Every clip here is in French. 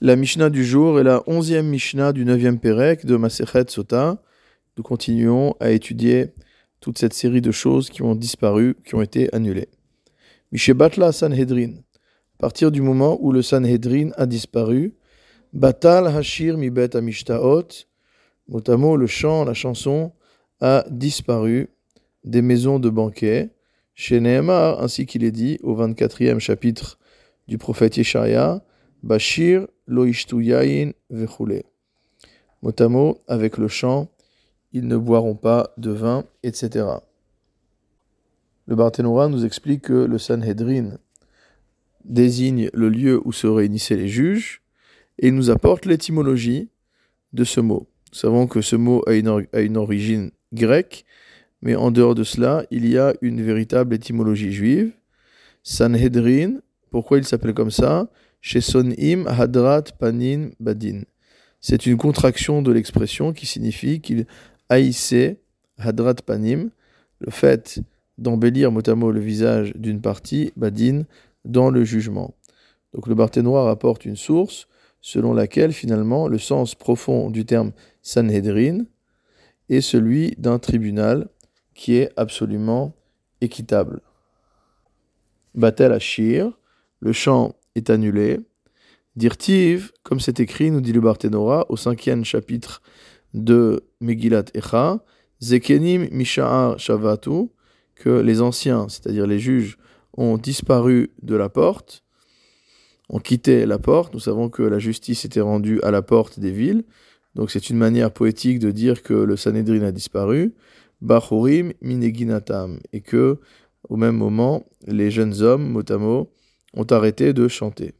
La Mishnah du jour est la 11e Mishnah du 9e Perek de Maséchet Sota. Nous continuons à étudier toute cette série de choses qui ont disparu, qui ont été annulées. Mishébatla Sanhedrin. À partir du moment où le Sanhedrin a disparu, Batal Hashir mi bet amishtaot, notamment le chant, la chanson, a disparu des maisons de banquet, chez Nehemar, ainsi qu'il est dit au 24e chapitre du prophète Yesharia, Bashir lo ishtu yain vechule. Mot à mot, avec le chant, ils ne boiront pas de vin, etc. Le Bartenura nous explique que le Sanhedrin désigne le lieu où se réunissaient les juges et nous apporte l'étymologie de ce mot. Nous savons que ce mot a une origine grecque, mais en dehors de cela, il y a une véritable étymologie juive. Sanhedrin, pourquoi il s'appelle comme ça ? Shesonim hadrat panin badin. C'est une contraction de l'expression qui signifie qu'il haïssait hadrat panim, le fait d'embellir mot à mot le visage d'une partie, badin, dans le jugement. Donc le Barthénoir apporte une source selon laquelle finalement le sens profond du terme Sanhedrin est celui d'un tribunal qui est absolument équitable. Batel Ashir, le chant est annulé. Dirtiv, comme c'est écrit, nous dit le Barthénora, au 5e chapitre de Megillat Echa, Zekenim Misha'ar Shavatu, que les anciens, c'est-à-dire les juges, ont disparu de la porte, ont quitté la porte. Nous savons que la justice était rendue à la porte des villes, donc c'est une manière poétique de dire que le Sanhedrin a disparu. Bachurim mineginatam, et que, au même moment, les jeunes hommes, mot à mot, ont arrêté de chanter.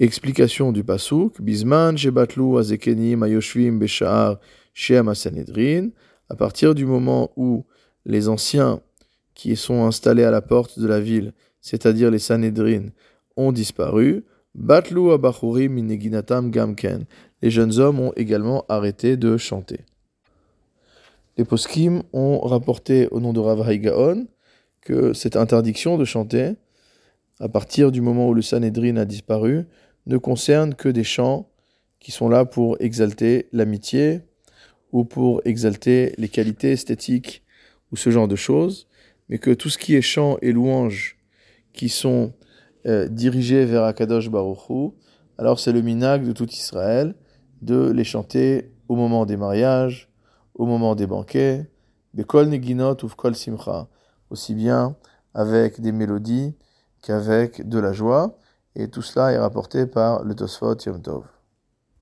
Explication du pasuk, Bisman shebatlu azekenim ayoshvim besha'ar she'am hasanhedrin. À partir du moment où les anciens qui sont installés à la porte de la ville, c'est-à-dire les Sanhedrin, ont disparu, batlu abachurim mineginatam gamken. Les jeunes hommes ont également arrêté de chanter. Les Poskim ont rapporté au nom de Rav Haïgaon que cette interdiction de chanter, à partir du moment où le Sanhedrin a disparu, ne concerne que des chants qui sont là pour exalter l'amitié ou pour exalter les qualités esthétiques ou ce genre de choses, mais que tout ce qui est chant et louange qui sont dirigés vers Akadosh Baruch Hu, alors c'est le minhag de tout Israël de les chanter au moment des mariages, au moment des banquets, bekol neginot ufkol simcha, aussi bien avec des mélodies qu'avec de la joie, et tout cela est rapporté par le Tosfot Yom Tov.